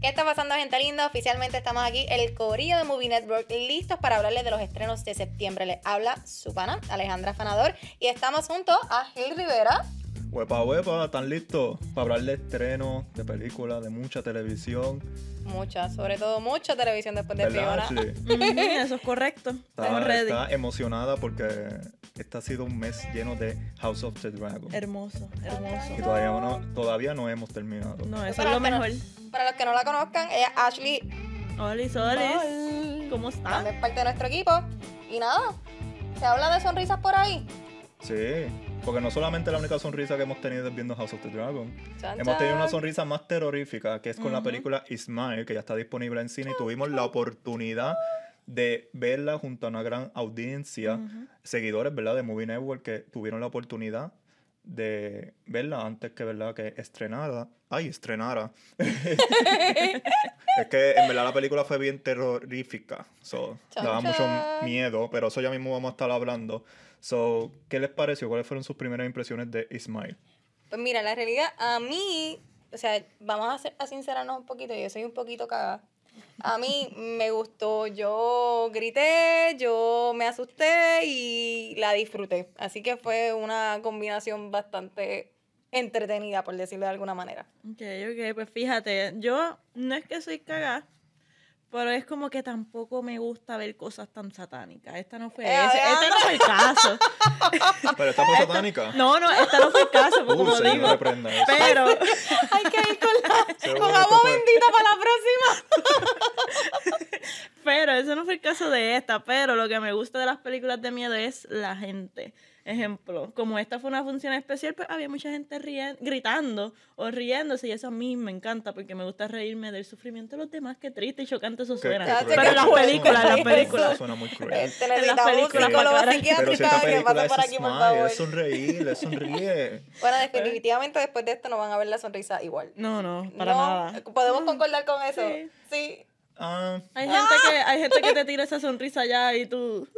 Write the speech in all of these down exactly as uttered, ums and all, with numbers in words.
¿Qué está pasando, gente linda? Oficialmente estamos aquí, el corillo de Movie Network, listos para hablarles de los estrenos de septiembre. Les habla su pana, Alejandra Fanador, y estamos junto a Gil Rivera. Huepa, huepa, ¿están listos para hablar de estrenos, de películas, de mucha televisión? Mucha, sobre todo mucha televisión después de Fiona. Mm, eso es correcto. Está, Estamos ready. Está emocionada porque este ha sido un mes lleno de House of the Dragon. Hermoso, hermoso. Y todavía no, todavía no hemos terminado. No, eso es lo mejor. No, para los que no la conozcan, ella es Ashley. Hola, Solis. ¿Cómo estás? También es parte de nuestro equipo. Y nada, ¿se habla de sonrisas por ahí? Sí. Porque no solamente la única sonrisa que hemos tenido es viendo House of the Dragon. Chan, hemos tenido una sonrisa más terrorífica, que es con uh-huh. la película Ismael, que ya está disponible en cine, y tuvimos la oportunidad de verla junto a una gran audiencia, uh-huh. seguidores, ¿verdad?, de Movie Network, que tuvieron la oportunidad de verla antes que, ¿verdad?, que estrenara. ¡Ay, estrenara! Es que, en verdad, la película fue bien terrorífica. So, daba mucho miedo, pero eso ya mismo vamos a estar hablando. So, ¿qué les pareció? ¿Cuáles fueron sus primeras impresiones de Ismael? Pues mira, la realidad, a mí, o sea, vamos a, ser, a sincerarnos un poquito, yo soy un poquito cagada. A mí me gustó, yo grité, yo me asusté y la disfruté. Así que fue una combinación bastante entretenida, por decirlo de alguna manera. Ok, ok, pues fíjate, yo no es que soy cagada, pero es como que tampoco me gusta ver cosas tan satánicas. Esta no fue eh, ese, este no fue el caso. ¿Pero esta fue satánica? Esta, no, no, esta no fue el caso. Uh, como señor, digo, reprenda eso. Pero hay que ir con la con agua bendita para la próxima. Pero ese no fue el caso de esta. Pero lo que me gusta de las películas de miedo es la gente. Ejemplo, como esta fue una función especial, pues había mucha gente riendo, gritando o riéndose, y eso a mí me encanta porque me gusta reírme del sufrimiento de los demás. Qué triste y chocante eso suena. ¿Qué, qué, pero en las películas, en las películas. Suena muy cruel. Este en las películas, para sí. Pero si esta película es smile, es sonreír, es sonríe. Bueno, definitivamente después de esto no van a ver la sonrisa igual. No, no, para no, nada. Podemos concordar con eso. Sí. sí. Uh, hay, ah. gente que, hay gente que te tira esa sonrisa allá y tú...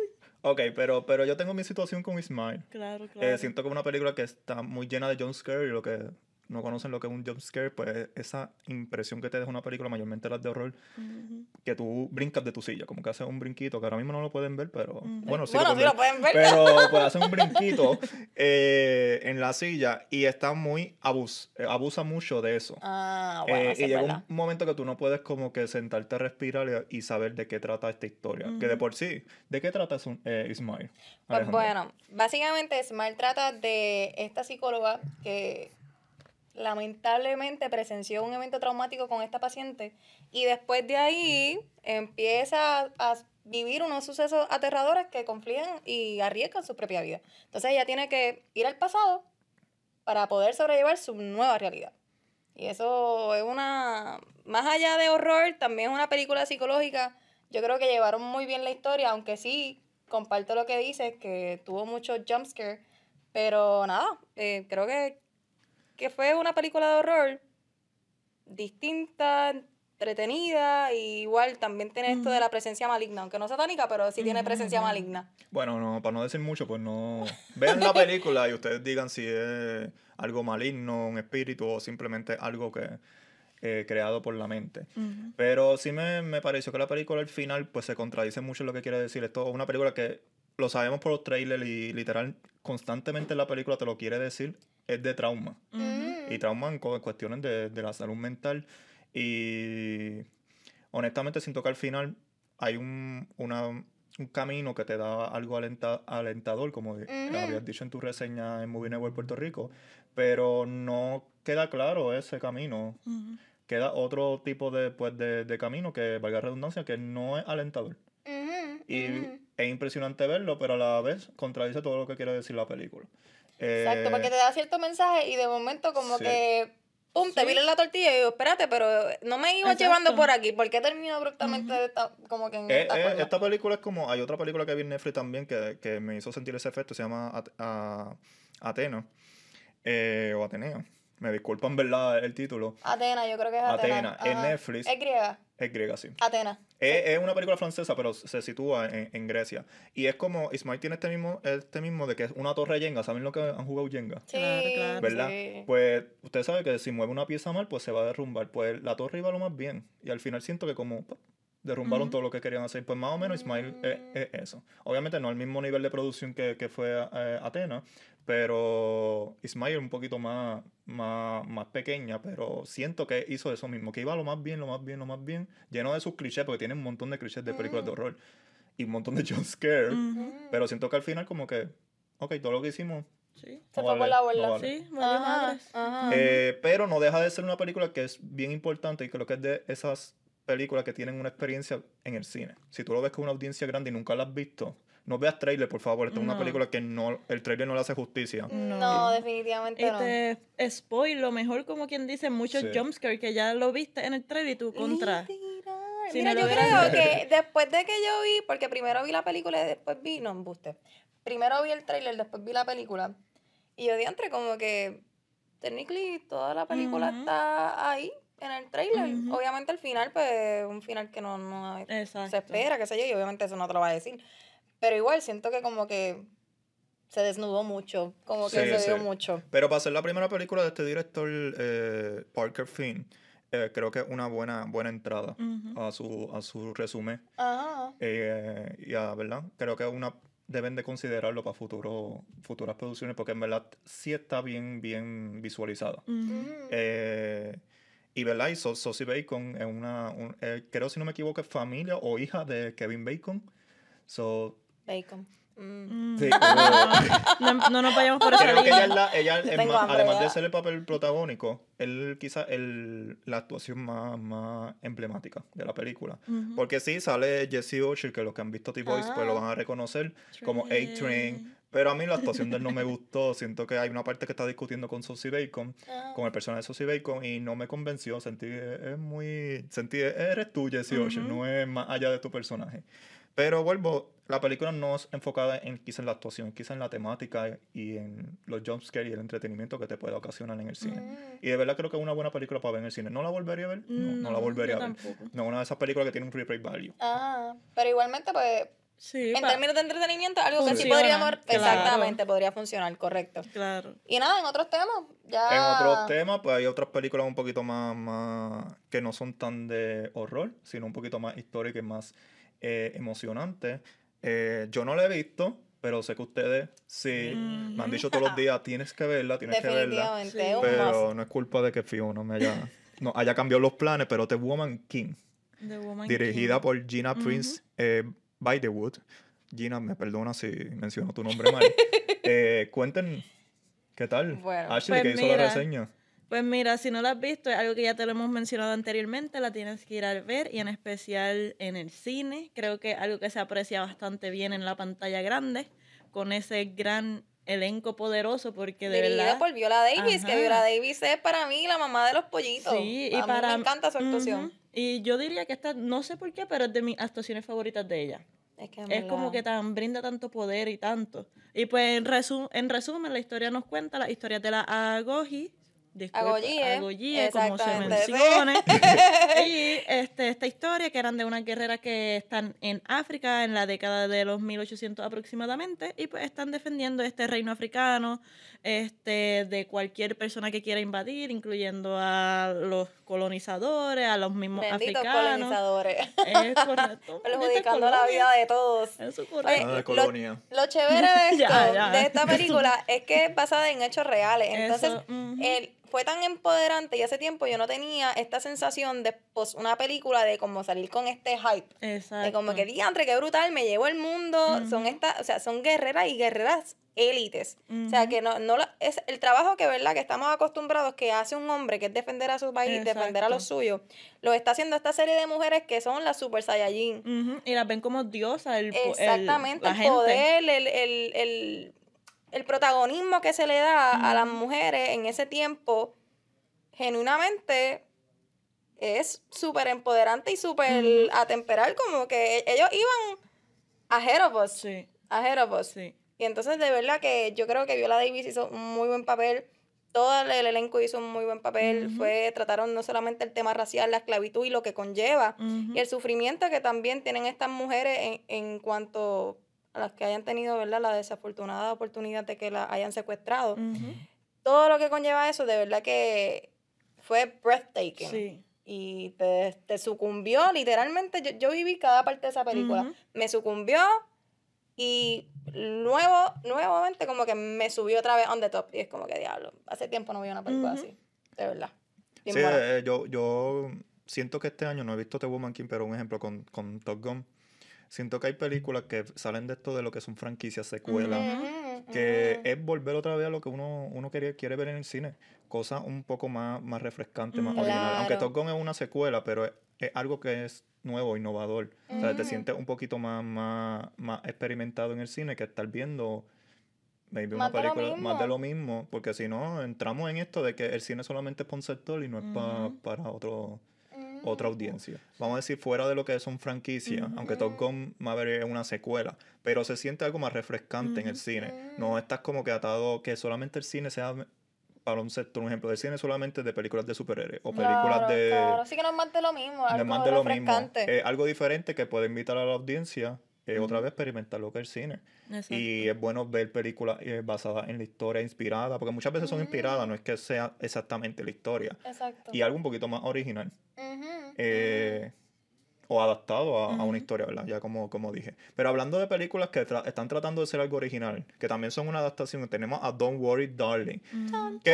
Ok, pero, pero yo tengo mi situación con Smile. Claro, claro. Eh, siento que es una película que está muy llena de jump scare, y lo que no conocen lo que es un jump scare, pues esa impresión que te deja una película, mayormente las de horror, uh-huh. que tú brincas de tu silla, como que haces un brinquito, que ahora mismo no lo pueden ver, pero... Uh-huh. Bueno, sí, bueno, lo, sí lo pueden ver. Pero pues haces un brinquito eh, en la silla y está muy... Abus, eh, abusa mucho de eso. Ah, bueno, eh, Y llega verdad. un momento que tú no puedes como que sentarte a respirar y, y saber de qué trata esta historia. Uh-huh. Que de por sí, ¿de qué trata eh, Smile? Pues bueno, básicamente Smile trata de esta psicóloga que... lamentablemente presenció un evento traumático con esta paciente, y después de ahí empieza a, a vivir unos sucesos aterradores que confligen y arriesgan su propia vida. Entonces ella tiene que ir al pasado para poder sobrellevar su nueva realidad. Y eso es una... Más allá de horror, también es una película psicológica. Yo creo que llevaron muy bien la historia, aunque sí, comparto lo que dices, que tuvo mucho jumpscare. Pero nada, eh, creo que... que fue una película de horror distinta, entretenida, y igual también tiene mm. esto de la presencia maligna, aunque no satánica, pero sí mm. tiene presencia maligna. Bueno, no, para no decir mucho, pues no... Vean la película y ustedes digan si es algo maligno, un espíritu, o simplemente algo que... Eh, creado por la mente. Uh-huh. Pero sí me, me pareció que la película al final pues se contradice mucho lo que quiere decir. Esto es una película que lo sabemos por los trailers, y literal constantemente la película te lo quiere decir, es de trauma. Uh-huh. Y trauma en cuestiones de, de la salud mental. Y honestamente siento que al final hay un, una, un camino que te da algo alenta, alentador, como uh-huh. habías dicho en tu reseña en Movie Network Puerto Rico, pero no queda claro ese camino. Uh-huh. Queda otro tipo de, pues, de, de camino que, valga la redundancia, que no es alentador. Uh-huh, y uh-huh. es impresionante verlo, pero a la vez contradice todo lo que quiere decir la película. Exacto, eh, porque te da cierto mensaje y de momento como sí. que, pum, sí. te viro la tortilla y digo, espérate, pero no me iba Exacto. llevando por aquí, ¿por qué termino abruptamente uh-huh. esta, como que en eh, esta eh, forma? Esta película es como, hay otra película que vi en Netflix también que, que me hizo sentir ese efecto, se llama At- a- Athena, eh, o Atenea. Me disculpan, ¿verdad? El título. Athena, yo creo que es Athena. Athena, en Netflix. Es griega. Es griega, sí. Athena. Es, es una película francesa, pero se sitúa en, en Grecia. Y es como, Ismael tiene este mismo, este mismo de que es una torre Jenga. ¿Saben lo que han jugado Jenga? Sí, claro, ¿verdad? Sí. Pues usted sabe que si mueve una pieza mal, pues se va a derrumbar. Pues la torre iba lo más bien. Y al final siento que como... derrumbaron uh-huh. todo lo que querían hacer. Pues más o menos Ismael es eh, eh, eso. Obviamente no al mismo nivel de producción que, que fue eh, Athena, pero Ismael un poquito más, más, más pequeña, pero siento que hizo eso mismo, que iba lo más bien, lo más bien, lo más bien, lleno de sus clichés, porque tiene un montón de clichés de películas uh-huh. de horror y un montón de jump scare, uh-huh. pero siento que al final como que, ok, todo lo que hicimos... Sí. No se vale, fue por la bola. No vale. Sí, ajá, ajá. Eh, pero no deja de ser una película que es bien importante y creo que es de esas... películas que tienen una experiencia en el cine. Si tú lo ves con una audiencia grande y nunca la has visto, no veas trailer, por favor. Esta no. es una película que no, el trailer no le hace justicia. No, no definitivamente y no. Y te spoil, lo mejor como quien dice, muchos sí. jumpscares que ya lo viste en el trailer y tú contra. Si Mira, no yo creo que después de que yo vi, porque primero vi la película y después vi, no, embuste. Primero vi el trailer, después vi la película. Y yo diantre como que, technically, toda la película uh-huh. está ahí. En el trailer, uh-huh. obviamente al final, pues un final que no, no se espera, qué sé yo, y obviamente eso no te lo va a decir. Pero igual siento que como que se desnudó mucho, como que sí, se sí. dio mucho. Pero para ser la primera película de este director, eh, Parker Finn, eh, creo que es una buena, buena entrada uh-huh. a su, a su resumen. Uh-huh. Eh, y a, ¿verdad? Creo que es una... deben de considerarlo para futuro, futuras producciones, porque en verdad sí está bien, bien visualizado. Uh-huh. Eh... Y, ¿verdad? Y so- Sosie Bacon es una... Un, eh, creo, si no me equivoco, es familia o hija de Kevin Bacon. So, Bacon. Mm. Sí, no, no nos vayamos por esa creo línea. Que ella, la, ella es más, hambre, además ya. de ser el papel protagónico, él quizás la actuación más, más emblemática de la película. Uh-huh. Porque sí, sale Jessie Usher, que los que han visto T-Boys ah. pues lo van a reconocer, Train. Como A-Train. Pero a mí la actuación de él no me gustó. Siento que hay una parte que está discutiendo con Sosie Bacon, ah. con el personaje de Sosie Bacon, y no me convenció. Sentí, es muy... Sentí, eres tú, Jessie uh-huh. Usher, no es más allá de tu personaje. Pero vuelvo, la película no es enfocada en quizá en la actuación, quizá en la temática y en los jumpscares y el entretenimiento que te puede ocasionar en el cine. Mm. Y de verdad creo que es una buena película para ver en el cine. ¿No la volvería a ver? No, no, no la volvería a ver. Tampoco. No, una de esas películas que tiene un replay value. Ah, pero igualmente pues... Sí, en términos de entretenimiento, algo funciona, que sí podría... Claro. Exactamente, podría funcionar, correcto. Claro. Y nada, en otros temas, ya... En otros temas, pues hay otras películas un poquito más, más... que no son tan de horror, sino un poquito más históricas, más eh, emocionantes. Eh, yo no la he visto, pero sé que ustedes sí mm. me han dicho todos los días, tienes que verla, tienes que verla. Sí. Pero no es culpa de que Fiona me haya, no, haya cambiado los planes, pero The Woman King, The Woman dirigida King. Por Gina uh-huh. Prince... Eh, Bythewood, Gina, me perdona si menciono tu nombre mal. eh, cuenten, ¿qué tal? Bueno, Ashley, pues que mira, hizo la reseña. Pues mira, si no la has visto, es algo que ya te lo hemos mencionado anteriormente, la tienes que ir a ver, y en especial en el cine. Creo que es algo que se aprecia bastante bien en la pantalla grande, con ese gran elenco poderoso, porque de dirigida verdad... por Viola Davis, ajá. que Viola Davis es para mí la mamá de los pollitos. Sí, y para... mí me encanta su actuación. Uh-huh. Y yo diría que esta, no sé por qué, pero es de mis actuaciones favoritas de ella. Es, que es como que tan, brinda tanto poder y tanto. Y pues en, resu- en resumen, la historia nos cuenta las historias de la Agojie. Agojie, Agojie, como se mencione. Y este, esta historia que eran de unas guerreras que están en África en la década de los mil ochocientos aproximadamente, y pues están defendiendo este reino africano este, de cualquier persona que quiera invadir, incluyendo a los colonizadores, a los mismos benditos africanos. Colonizadores. Es correcto. Perjudicando la vida de todos. Eso es correcto. Oye, colonia. Lo, lo chévere de, esto, ya, ya. de esta película es que es basada en hechos reales. Entonces, Eso, uh-huh. el fue tan empoderante, y hace tiempo yo no tenía esta sensación de pues, una película de como salir con este hype. Exacto. De como que diantre, qué brutal, me llevo el mundo. Uh-huh. Son esta, o sea, son guerreras y guerreras élites. Uh-huh. O sea, que no, no lo, es el trabajo que, ¿verdad? Que estamos acostumbrados que hace un hombre, que es defender a su país, exacto. defender a los suyos. Lo está haciendo esta serie de mujeres que son las super saiyajin. Uh-huh. Y las ven como diosas. El, Exactamente, el, el poder, el... el, el el protagonismo que se le da mm. a las mujeres en ese tiempo, genuinamente, es súper empoderante y súper mm. atemperal, como que ellos iban ahead of us. Sí. Ahead of us. Sí. Y entonces, de verdad que yo creo que Viola Davis hizo un muy buen papel. todo el elenco hizo un muy buen papel. Uh-huh. Fue, trataron no solamente el tema racial, la esclavitud y lo que conlleva, uh-huh, y el sufrimiento que también tienen estas mujeres en, en cuanto a las que hayan tenido, ¿verdad?, la desafortunada oportunidad de que las hayan secuestrado. Uh-huh. Todo lo que conlleva eso, de verdad que fue breathtaking. Sí. Y te, te sucumbió, literalmente, yo, yo viví cada parte de esa película. Uh-huh. Me sucumbió y luego, nuevamente como que me subió otra vez on the top. Y es como que, diablo, hace tiempo no vi una película, uh-huh, así, de verdad. Sí, eh, yo, yo siento que este año, no he visto The Woman King, pero un ejemplo con, con Top Gun, siento que hay películas que salen de esto de lo que son franquicias, secuelas, uh-huh, que uh-huh, es volver otra vez a lo que uno, uno quiere, quiere ver en el cine. Cosas un poco más, más refrescantes, más, claro, originales. Aunque Top Gun es una secuela, pero es, es algo que es nuevo, innovador. Uh-huh. O sea, te sientes un poquito más, más, más experimentado en el cine que estar viendo maybe más una película más de lo mismo. Porque si no, entramos en esto de que el cine solamente es para un sector y no es, uh-huh, pa, para otro... otra audiencia. Vamos a decir, fuera de lo que son franquicias, uh-huh, aunque Top Gun Maverick es una secuela, pero se siente algo más refrescante, uh-huh, en el cine. No estás como que atado que solamente el cine sea para un sector, un ejemplo del cine solamente de películas de superhéroes o películas, claro, de... Claro, sí que no es más de lo mismo, algo más de lo refrescante. Mismo. Eh, algo diferente que puede invitar a la audiencia, eh, uh-huh, otra vez experimentar lo que es el cine. Exacto. Y es bueno ver películas eh, basadas en la historia, inspiradas, porque muchas veces son, uh-huh, inspiradas, no es que sea exactamente la historia. Exacto. Y algo un poquito más original. Uh-huh. Eh, o adaptado a, uh-huh, a una historia, ¿verdad? Ya como, como dije. Pero hablando de películas que tra- están tratando de ser algo original, que también son una adaptación, tenemos a Don't Worry Darling, uh-huh, que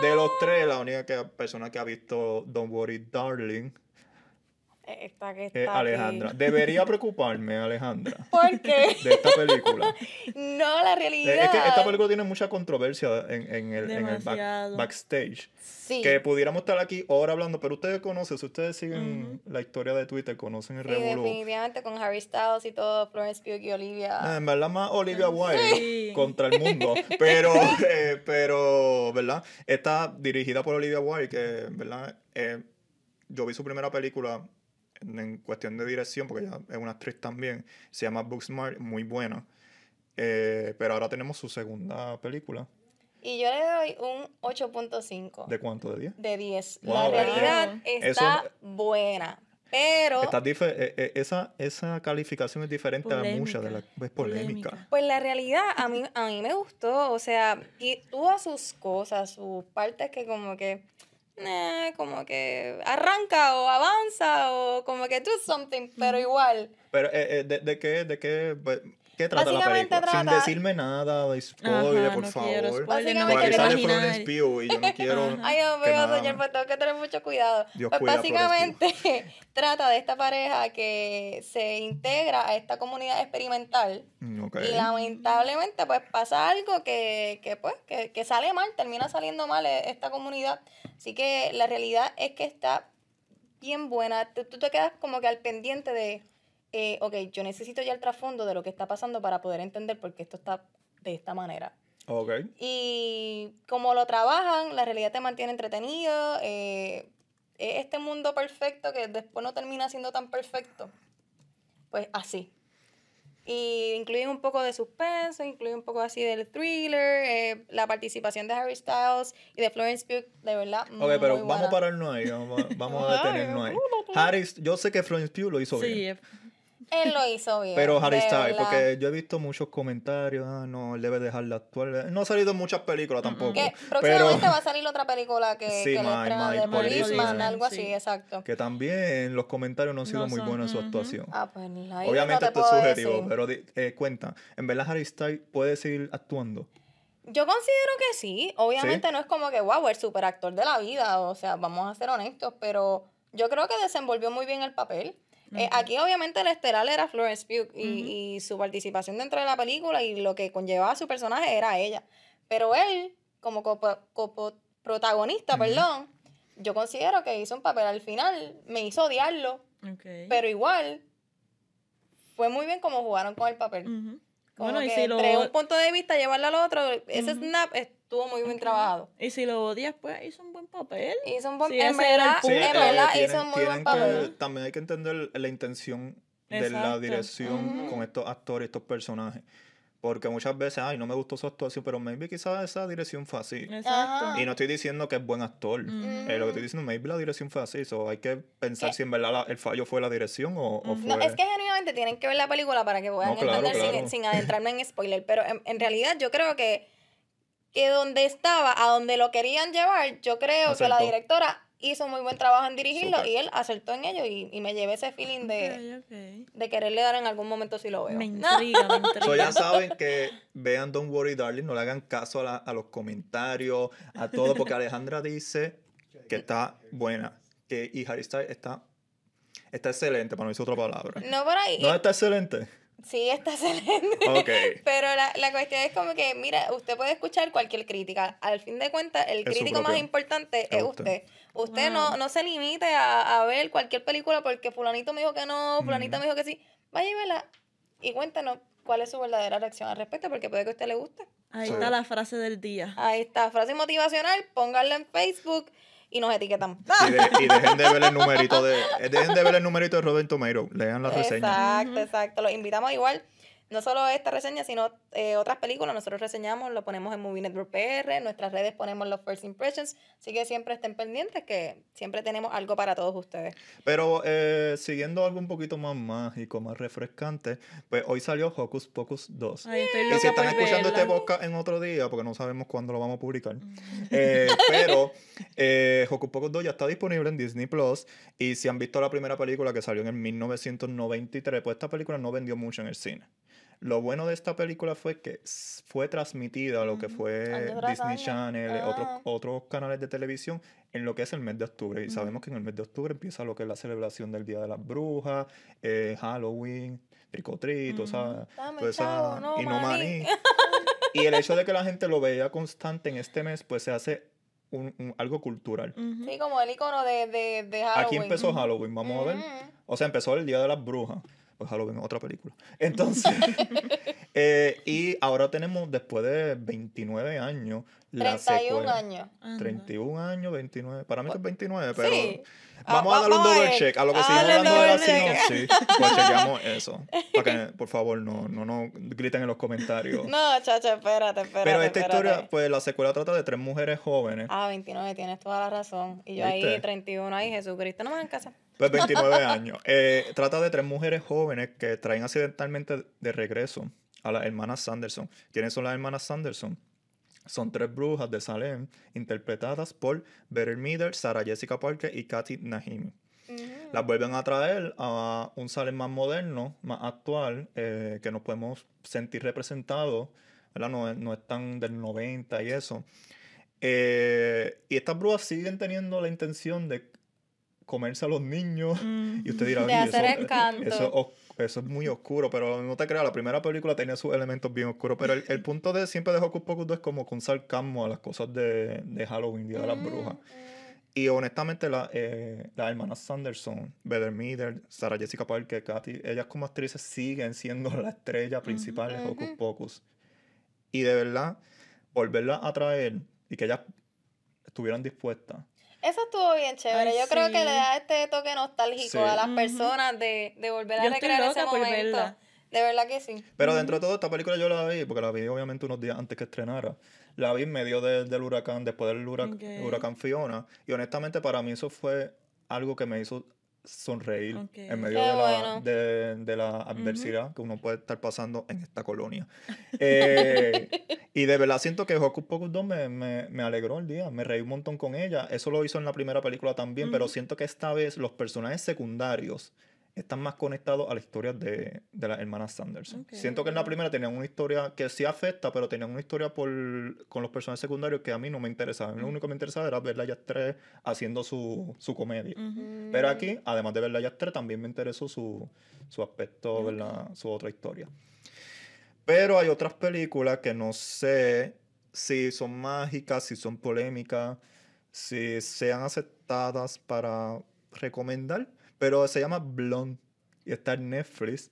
de los tres, la única que, persona que ha visto Don't Worry Darling Esta que está eh, Alejandra. Aquí. Debería preocuparme, Alejandra. ¿Por qué? De esta película. No, la realidad. Es que esta película tiene mucha controversia en, en el, en el back, backstage. Sí. Que pudiéramos estar aquí ahora hablando, pero ustedes conocen, si ustedes siguen, uh-huh, la historia de Twitter, conocen el sí, revolú. Definitivamente con Harry Styles y todo, Florence Pugh y Olivia. Eh, en verdad más Olivia Wilde, sí, contra el mundo. Pero, eh, pero, ¿verdad? Está dirigida por Olivia Wilde, que, ¿verdad? Eh, yo vi su primera película en cuestión de dirección, porque ella es una actriz también, se llama Booksmart, muy buena, eh, pero ahora tenemos su segunda película. Y yo le doy un ocho punto cinco. ¿De cuánto? ¿De diez? De diez. Wow, la realidad es que está eso, buena, pero... Está dif- eh, esa, esa calificación es diferente polémica. a muchas, de la, es polémica. Pues la realidad a mí, a mí me gustó, o sea, y tuvo sus cosas, sus partes que como que... Eh, como que arranca o avanza o como que do something, pero igual. Pero, eh, eh, de, de qué, de qué, qué trata la película? Trata... Sin decirme nada de spoiler, por no favor. Básicamente sale Florence Pugh y yo no quiero. Ay, Dios mío, señor, pues tengo que tener mucho cuidado. Dios pues cuida básicamente trata de esta pareja que se integra a esta comunidad experimental. Okay. Y lamentablemente pues pasa algo que, que pues que, que sale mal, termina saliendo mal esta comunidad. Así que la realidad es que está bien buena. Tú, tú te quedas como que al pendiente de, eh, ok, yo necesito ya el trasfondo de lo que está pasando para poder entender por qué esto está de esta manera. Okay. Y como lo trabajan, la realidad te mantiene entretenido. Eh, es este mundo perfecto que después no termina siendo tan perfecto. Pues así. Y incluyen un poco de suspenso, incluyen un poco así del thriller, eh, la participación de Harry Styles y de Florence Pugh, de verdad, okay, muy, pero muy buena. Vamos a pararnos ahí, vamos a, vamos a detenernos ahí. Harry, yo sé que Florence Pugh lo hizo sí, bien. Él lo hizo bien. Pero Harry Styles, porque yo he visto muchos comentarios, ah, no, él debe dejarla actuar. No ha salido en muchas películas tampoco. Que próximamente pero... va a salir otra película que, sí, que le estrena de Policeman, algo sí, así, exacto. Que también los comentarios no han sido no muy son, buenos en uh-huh, su actuación. Ah, pues la obviamente no esto es subjetivo, decir, pero eh, cuenta, ¿en verdad Harry Styles puede seguir actuando? Yo considero que sí. Obviamente ¿Sí? no es como que, wow, el superactor de la vida, o sea, vamos a ser honestos, pero yo creo que desenvolvió muy bien el papel. Uh-huh. Eh, aquí obviamente el estelar era Florence Pugh y, uh-huh, y su participación dentro de la película y lo que conllevaba a su personaje era ella, pero él como copo, copo, protagonista, uh-huh, perdón, yo considero que hizo un papel al final, me hizo odiarlo, okay, pero igual fue muy bien como jugaron con el papel, uh-huh, como bueno, que y si entre lo... un punto de vista llevarlo al otro, uh-huh, ese snap estuvo muy bien, okay, trabajado. Y si lo odias, pues hizo un buen papel. Hizo un buen papel. En verdad, hizo un muy buen papel. Que, también hay que entender la intención, exacto, de la dirección, uh-huh, con estos actores, estos personajes. Porque muchas veces, ay, no me gustó su actuación, pero maybe quizás esa dirección fue así. Exacto. Y no estoy diciendo que es buen actor. Mm. Eh, lo que estoy diciendo, maybe la dirección fue así. So, hay que pensar eh. si en verdad la, el fallo fue la dirección o, mm. o fue... No, es que genuinamente tienen que ver la película para que puedan no, claro, entender claro. Sin, sin adentrarme en spoiler. Pero en, en realidad yo creo que, que donde estaba, a donde lo querían llevar, yo creo Acertó. que la directora... hizo muy buen trabajo en dirigirlo. Super. Y él acertó en ello y, y me llevé ese feeling de, okay, okay. de quererle dar en algún momento si lo veo. Me intriga, no. me intriga. So, ya saben que vean Don't Worry Darling, no le hagan caso a, la, a los comentarios, a todo, porque Alejandra dice que está buena, que y Harry Styles está, está excelente, para no decir otra palabra. No, por ahí. No, está excelente. Sí, está excelente. Okay. Pero la, la cuestión es como que, mira, usted puede escuchar cualquier crítica. Al fin de cuentas, el crítico más importante es usted. Usted wow. no, no se limite a, a ver cualquier película porque fulanito me dijo que no, fulanito mm. me dijo que sí. Vaya y vela y cuéntanos cuál es su verdadera reacción al respecto, porque puede que a usted le guste. Ahí sí. está la frase del día. Ahí está, frase motivacional, pónganla en Facebook. Y nos etiquetan. Y, de, y dejen de ver el numerito de dejen de ver el numerito de Rotten Tomatoes. Lean la reseña. Exacto, uh-huh. exacto. Los invitamos igual. No solo esta reseña, sino eh, otras películas. Nosotros reseñamos, lo ponemos en Movie Network P R. En nuestras redes ponemos los First Impressions. Así que siempre estén pendientes que siempre tenemos algo para todos ustedes. Pero eh, siguiendo algo un poquito más mágico, más refrescante, pues hoy salió Hocus Pocus dos. Ay, estoy loca y si están escuchando verla. Este podcast en otro día, porque no sabemos cuándo lo vamos a publicar. eh, pero eh, Hocus Pocus dos ya está disponible en Disney Plus. Y si han visto la primera película que salió en el mil novecientos noventa y tres, pues esta película no vendió mucho en el cine. Lo bueno de esta película fue que fue transmitida a lo que fue Disney Channel, ah. otros, otros canales de televisión, en lo que es el mes de octubre. Y sabemos que en el mes de octubre empieza lo que es la celebración del Día de las Brujas, eh, Halloween, tricotrito, mm. toda esa no, y no maní. maní. Y el hecho de que la gente lo veía constante en este mes, pues se hace... Un, un, algo cultural. Uh-huh. Sí, como el icono de, de, de Halloween. Aquí empezó Halloween, vamos uh-huh. a ver. O sea, empezó el Día de las Brujas. Pues Halloween, otra película. Entonces, eh, y ahora tenemos, después de veintinueve años, la secuela. treinta y un años. treinta y un años, veintinueve. Para mí es veintinueve, pero sí. vamos ah, a darle un double a check a lo que ah, sigamos hablando de la sinopsis. Pues chequeamos eso. Para que, por favor, no, no, no griten en los comentarios. No, chacha, espérate, espérate. Pero esta espérate. historia, pues la secuela trata de tres mujeres jóvenes. Ah, veintinueve, tienes toda la razón. Y yo ¿Viste? ahí, treinta y uno, ahí, Jesucristo, no me hagan casa. Pues veintinueve años. Eh, trata de tres mujeres jóvenes que traen accidentalmente de regreso a las hermanas Sanderson. ¿Quiénes son las hermanas Sanderson? Son tres brujas de Salem, interpretadas por Bette Midler, Sarah Jessica Parker y Kathy Najimy. Uh-huh. Las vuelven a traer a un Salem más moderno, más actual, eh, que nos podemos sentir representados, ¿verdad? No, no es tan del noventa y eso. Eh, y estas brujas siguen teniendo la intención de comerse a los niños, mm. y usted dirá, de hacer eso, encanto. Eso, eso es muy oscuro, pero no te creas, la primera película tenía sus elementos bien oscuros, pero el, el punto de siempre de Hocus Pocus dos es como con sarcasmo a las cosas de, de Halloween, Día de las Brujas. Mm. Y honestamente, la, eh, las hermanas Sanderson, Bette Midler, Sarah Jessica Parker, Kathy, ellas como actrices siguen siendo la estrella principal mm-hmm. de Hocus Pocus. Y de verdad, volverla a traer y que ellas estuvieran dispuestas. Eso estuvo bien chévere. Ay, yo sí. creo que le da este toque nostálgico sí. a las personas de, de volver a recrear ese momento. Verla. De verdad que sí. Pero mm. dentro de todo, esta película yo la vi, porque la vi obviamente unos días antes que estrenara. La vi en medio de, del huracán, después del hurac- okay. huracán Fiona. Y honestamente para mí eso fue algo que me hizo sonreír okay. en medio de, bueno. la, de, de la adversidad uh-huh. que uno puede estar pasando en esta colonia. Eh, y de verdad siento que Hocus Pocus dos me, me, me alegró el día, me reí un montón con ella. Eso lo hizo en la primera película también, uh-huh. pero siento que esta vez los personajes secundarios están más conectados a la historia de, de las hermanas Sanderson. Okay. Siento que en la primera tenían una historia que sí afecta, pero tenían una historia por, con los personajes secundarios que a mí no me interesaba. Mm. Lo único que me interesaba era verla a ellas tres haciendo su, su comedia. Mm-hmm. Pero aquí, además de verla a ellas tres, también me interesó su, su aspecto, okay. ¿verdad? Su otra historia. Pero hay otras películas que no sé si son mágicas, si son polémicas, si sean aceptadas para recomendar. Pero se llama Blonde y está en Netflix,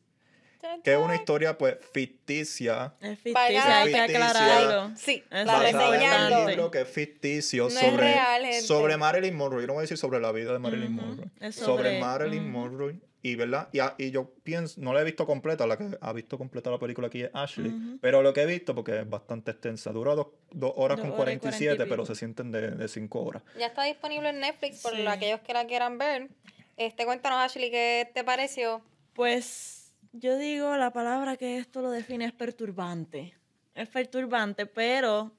que es una historia pues ficticia. Es ficticia, hay que aclararlo. Sí, la reseña en un libro que es ficticio, no sobre, es real, sobre Marilyn Monroe. Yo no voy a decir sobre la vida de Marilyn uh-huh. Monroe. Sobre, sobre Marilyn uh-huh. Monroe Y, ¿verdad? Y, a, y yo pienso, no la he visto completa, la que ha visto completa la película aquí es Ashley, uh-huh. pero lo que he visto, porque es bastante extensa, dura dos, dos horas dos con horas cuarenta y siete, pero se sienten de, de cinco horas. Ya está disponible en Netflix por sí. aquellos que la quieran ver. Este, cuéntanos, Ashley, ¿qué te pareció? Pues yo digo, la palabra que esto lo define es perturbante. Es perturbante, pero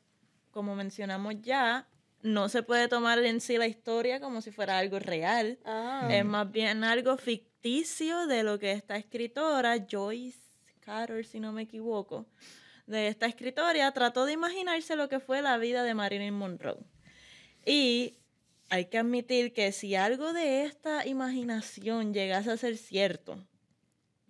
como mencionamos ya, no se puede tomar en sí la historia como si fuera algo real. Ah. Es más bien algo ficticio de lo que esta escritora, Joyce Carol, si no me equivoco, de esta escritora, trató de imaginarse lo que fue la vida de Marilyn Monroe. Y hay que admitir que si algo de esta imaginación llegase a ser cierto,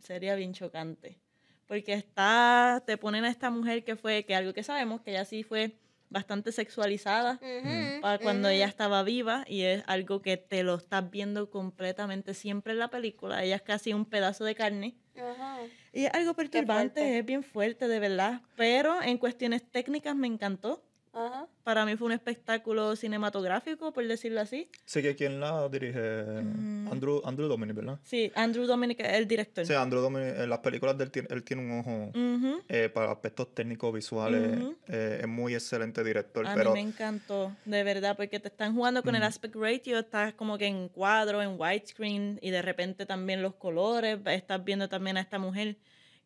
sería bien chocante. Porque está, te ponen a esta mujer que fue, que algo que sabemos, que ella sí fue bastante sexualizada uh-huh, para cuando uh-huh. ella estaba viva, y es algo que te lo estás viendo completamente siempre en la película. Ella es casi un pedazo de carne. Uh-huh. Y es algo perturbante, es bien fuerte, de verdad. Pero en cuestiones técnicas me encantó. Uh-huh. Para mí fue un espectáculo cinematográfico, por decirlo así. Sí, que quien la dirige uh-huh. Andrew, Andrew Dominik, ¿verdad? Sí, Andrew Dominik es el director. Sí, Andrew Dominik, en las películas de él, él tiene un ojo uh-huh. eh, para aspectos técnicos, visuales. Uh-huh. eh, es muy excelente director. A pero... mí me encantó, de verdad, porque te están jugando con uh-huh. el aspect ratio, estás como que en cuadro, en widescreen, y de repente también los colores, estás viendo también a esta mujer.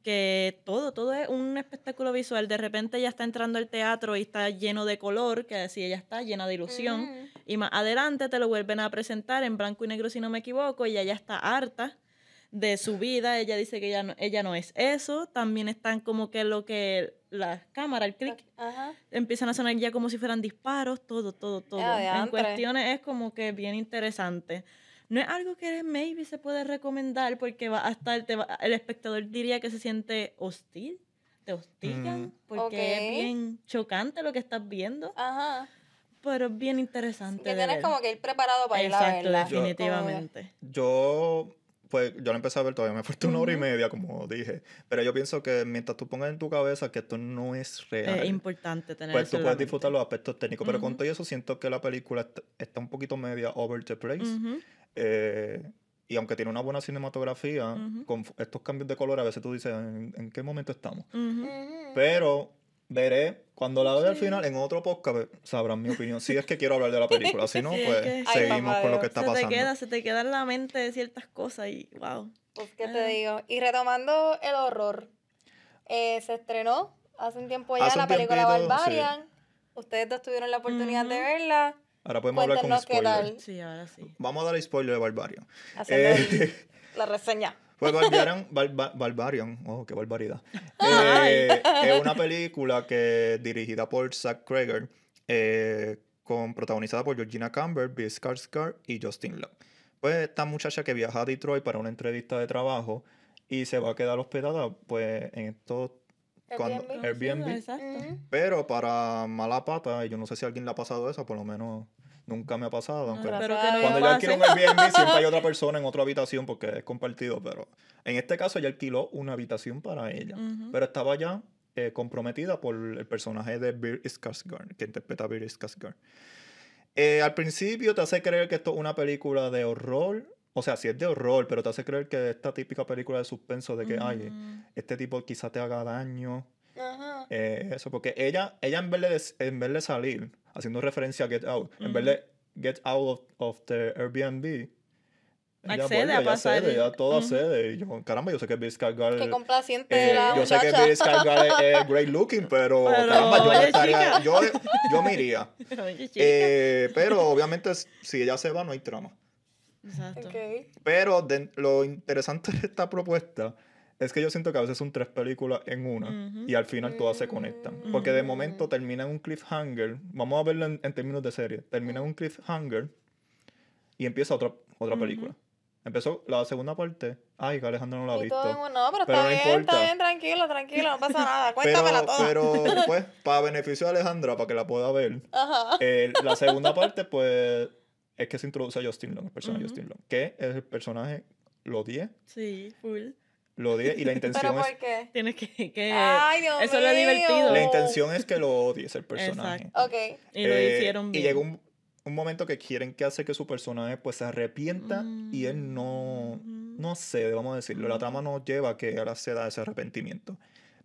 Que todo, todo es un espectáculo visual. De repente ella está entrando al teatro y está lleno de color, que así ella está llena de ilusión. Uh-huh. Y más adelante te lo vuelven a presentar en blanco y negro, si no me equivoco, y ella ya está harta de su vida. Ella dice que ella no, ella no es eso. También están como que lo que las cámaras, el clic, uh-huh. empiezan a sonar ya como si fueran disparos, todo, todo, todo. Yeah, en cuestiones es como que bien interesante. No es algo que maybe se puede recomendar porque va a estar, te va, el espectador diría que se siente hostil, te hostigan, mm. porque okay. es bien chocante lo que estás viendo. Ajá. Pero es bien interesante. Que tienes como que ir preparado para ir a verla. Exacto, definitivamente. Yo, pues, yo la empecé a ver todavía, me falta una hora y media, como dije. Pero yo pienso que mientras tú pongas en tu cabeza que esto no es real. Es importante tener pues eso. Pues tú puedes disfrutar los aspectos técnicos. Uh-huh. Pero con todo eso siento que la película está un poquito media over the place. Uh-huh. Eh, y aunque tiene una buena cinematografía, uh-huh. con estos cambios de color, a veces tú dices, ¿en, en qué momento estamos? Uh-huh. Pero veré, cuando la vea sí. al final, en otro podcast sabrán mi opinión. Si es que quiero hablar de la película, si no, pues sí, sí. seguimos Ay, con lo que está se pasando. Te queda, se te queda en la mente de ciertas cosas y wow. Pues qué ah. te digo. Y retomando el horror, eh, se estrenó hace un tiempo ya hace la película Barbarian. Sí. Ustedes dos tuvieron la oportunidad uh-huh. de verla. Ahora podemos Cuéntanos hablar con spoilers. Sí, ahora sí. Vamos a dar spoiler de Barbarian. Eh, la reseña. Pues Barbarian, barba, Barbarian, oh, qué barbaridad. Eh, es una película que dirigida por Zack Cregger, eh, con, protagonizada por Georgina Campbell, Bill Skarsgård y Justin Long. Pues esta muchacha que viaja a Detroit para una entrevista de trabajo y se va a quedar hospedada pues en estos... Cuando, Airbnb, Airbnb. Pero para mala pata, yo no sé si alguien le ha pasado eso, por lo menos nunca me ha pasado, aunque pero no cuando yo alquilo un Airbnb siempre hay otra persona en otra habitación porque es compartido, pero en este caso ella alquiló una habitación para ella, uh-huh. pero estaba ya eh, comprometida por el personaje de Bill Skarsgård, que interpreta a Bill Skarsgård. Eh, al principio te hace creer que esto es una película de horror. O sea, sí es de horror, pero te hace creer que esta típica película de suspenso de que, uh-huh. ay, este tipo quizás te haga daño. Uh-huh. Eh, eso, porque ella, ella en, vez de, en vez de salir, haciendo referencia a Get Out, uh-huh. en vez de Get Out of, of the Airbnb, ella accede, vuelve, ella accede, ella todo uh-huh. accede. Y yo, caramba, yo sé que Bill Skarsgård... Qué complaciente eh, la Yo muchacha. sé que Bill Skarsgård es, es great looking, pero, pero caramba, yo, estaría, yo, yo me iría. Oye, eh, pero obviamente si ella se va no hay trama. Exacto. Okay. Pero de, lo interesante de esta propuesta es que yo siento que a veces son tres películas en una uh-huh. y al final todas se conectan. Uh-huh. Porque de momento terminan un cliffhanger. Vamos a verlo en, en términos de serie. Terminan un cliffhanger y empieza otra, otra uh-huh. película. Empezó la segunda parte. Ay, que Alejandro no la ha visto. Todo, no, pero, pero está no bien, importa. Está bien, tranquilo, tranquilo, no pasa nada. Cuéntamela toda. Pero, pues, para beneficio de Alejandra, para que la pueda ver, uh-huh. eh, la segunda parte, pues... es que se introduce a Justin Long, el personaje uh-huh. Justin Long, que es el personaje, lo odié. Sí, full. Lo odié y la intención ¿Pero es... ¿Pero por qué? Tienes que... que ¡Ay, Dios Eso mío. Lo es divertido. La intención es que lo odies, el personaje. Exacto. Ok. Y eh, lo hicieron bien. Y llega un, un momento que quieren que hace que su personaje pues se arrepienta mm. y él no... Mm. no sé, vamos a decirlo. La trama nos lleva a que ahora se da ese arrepentimiento.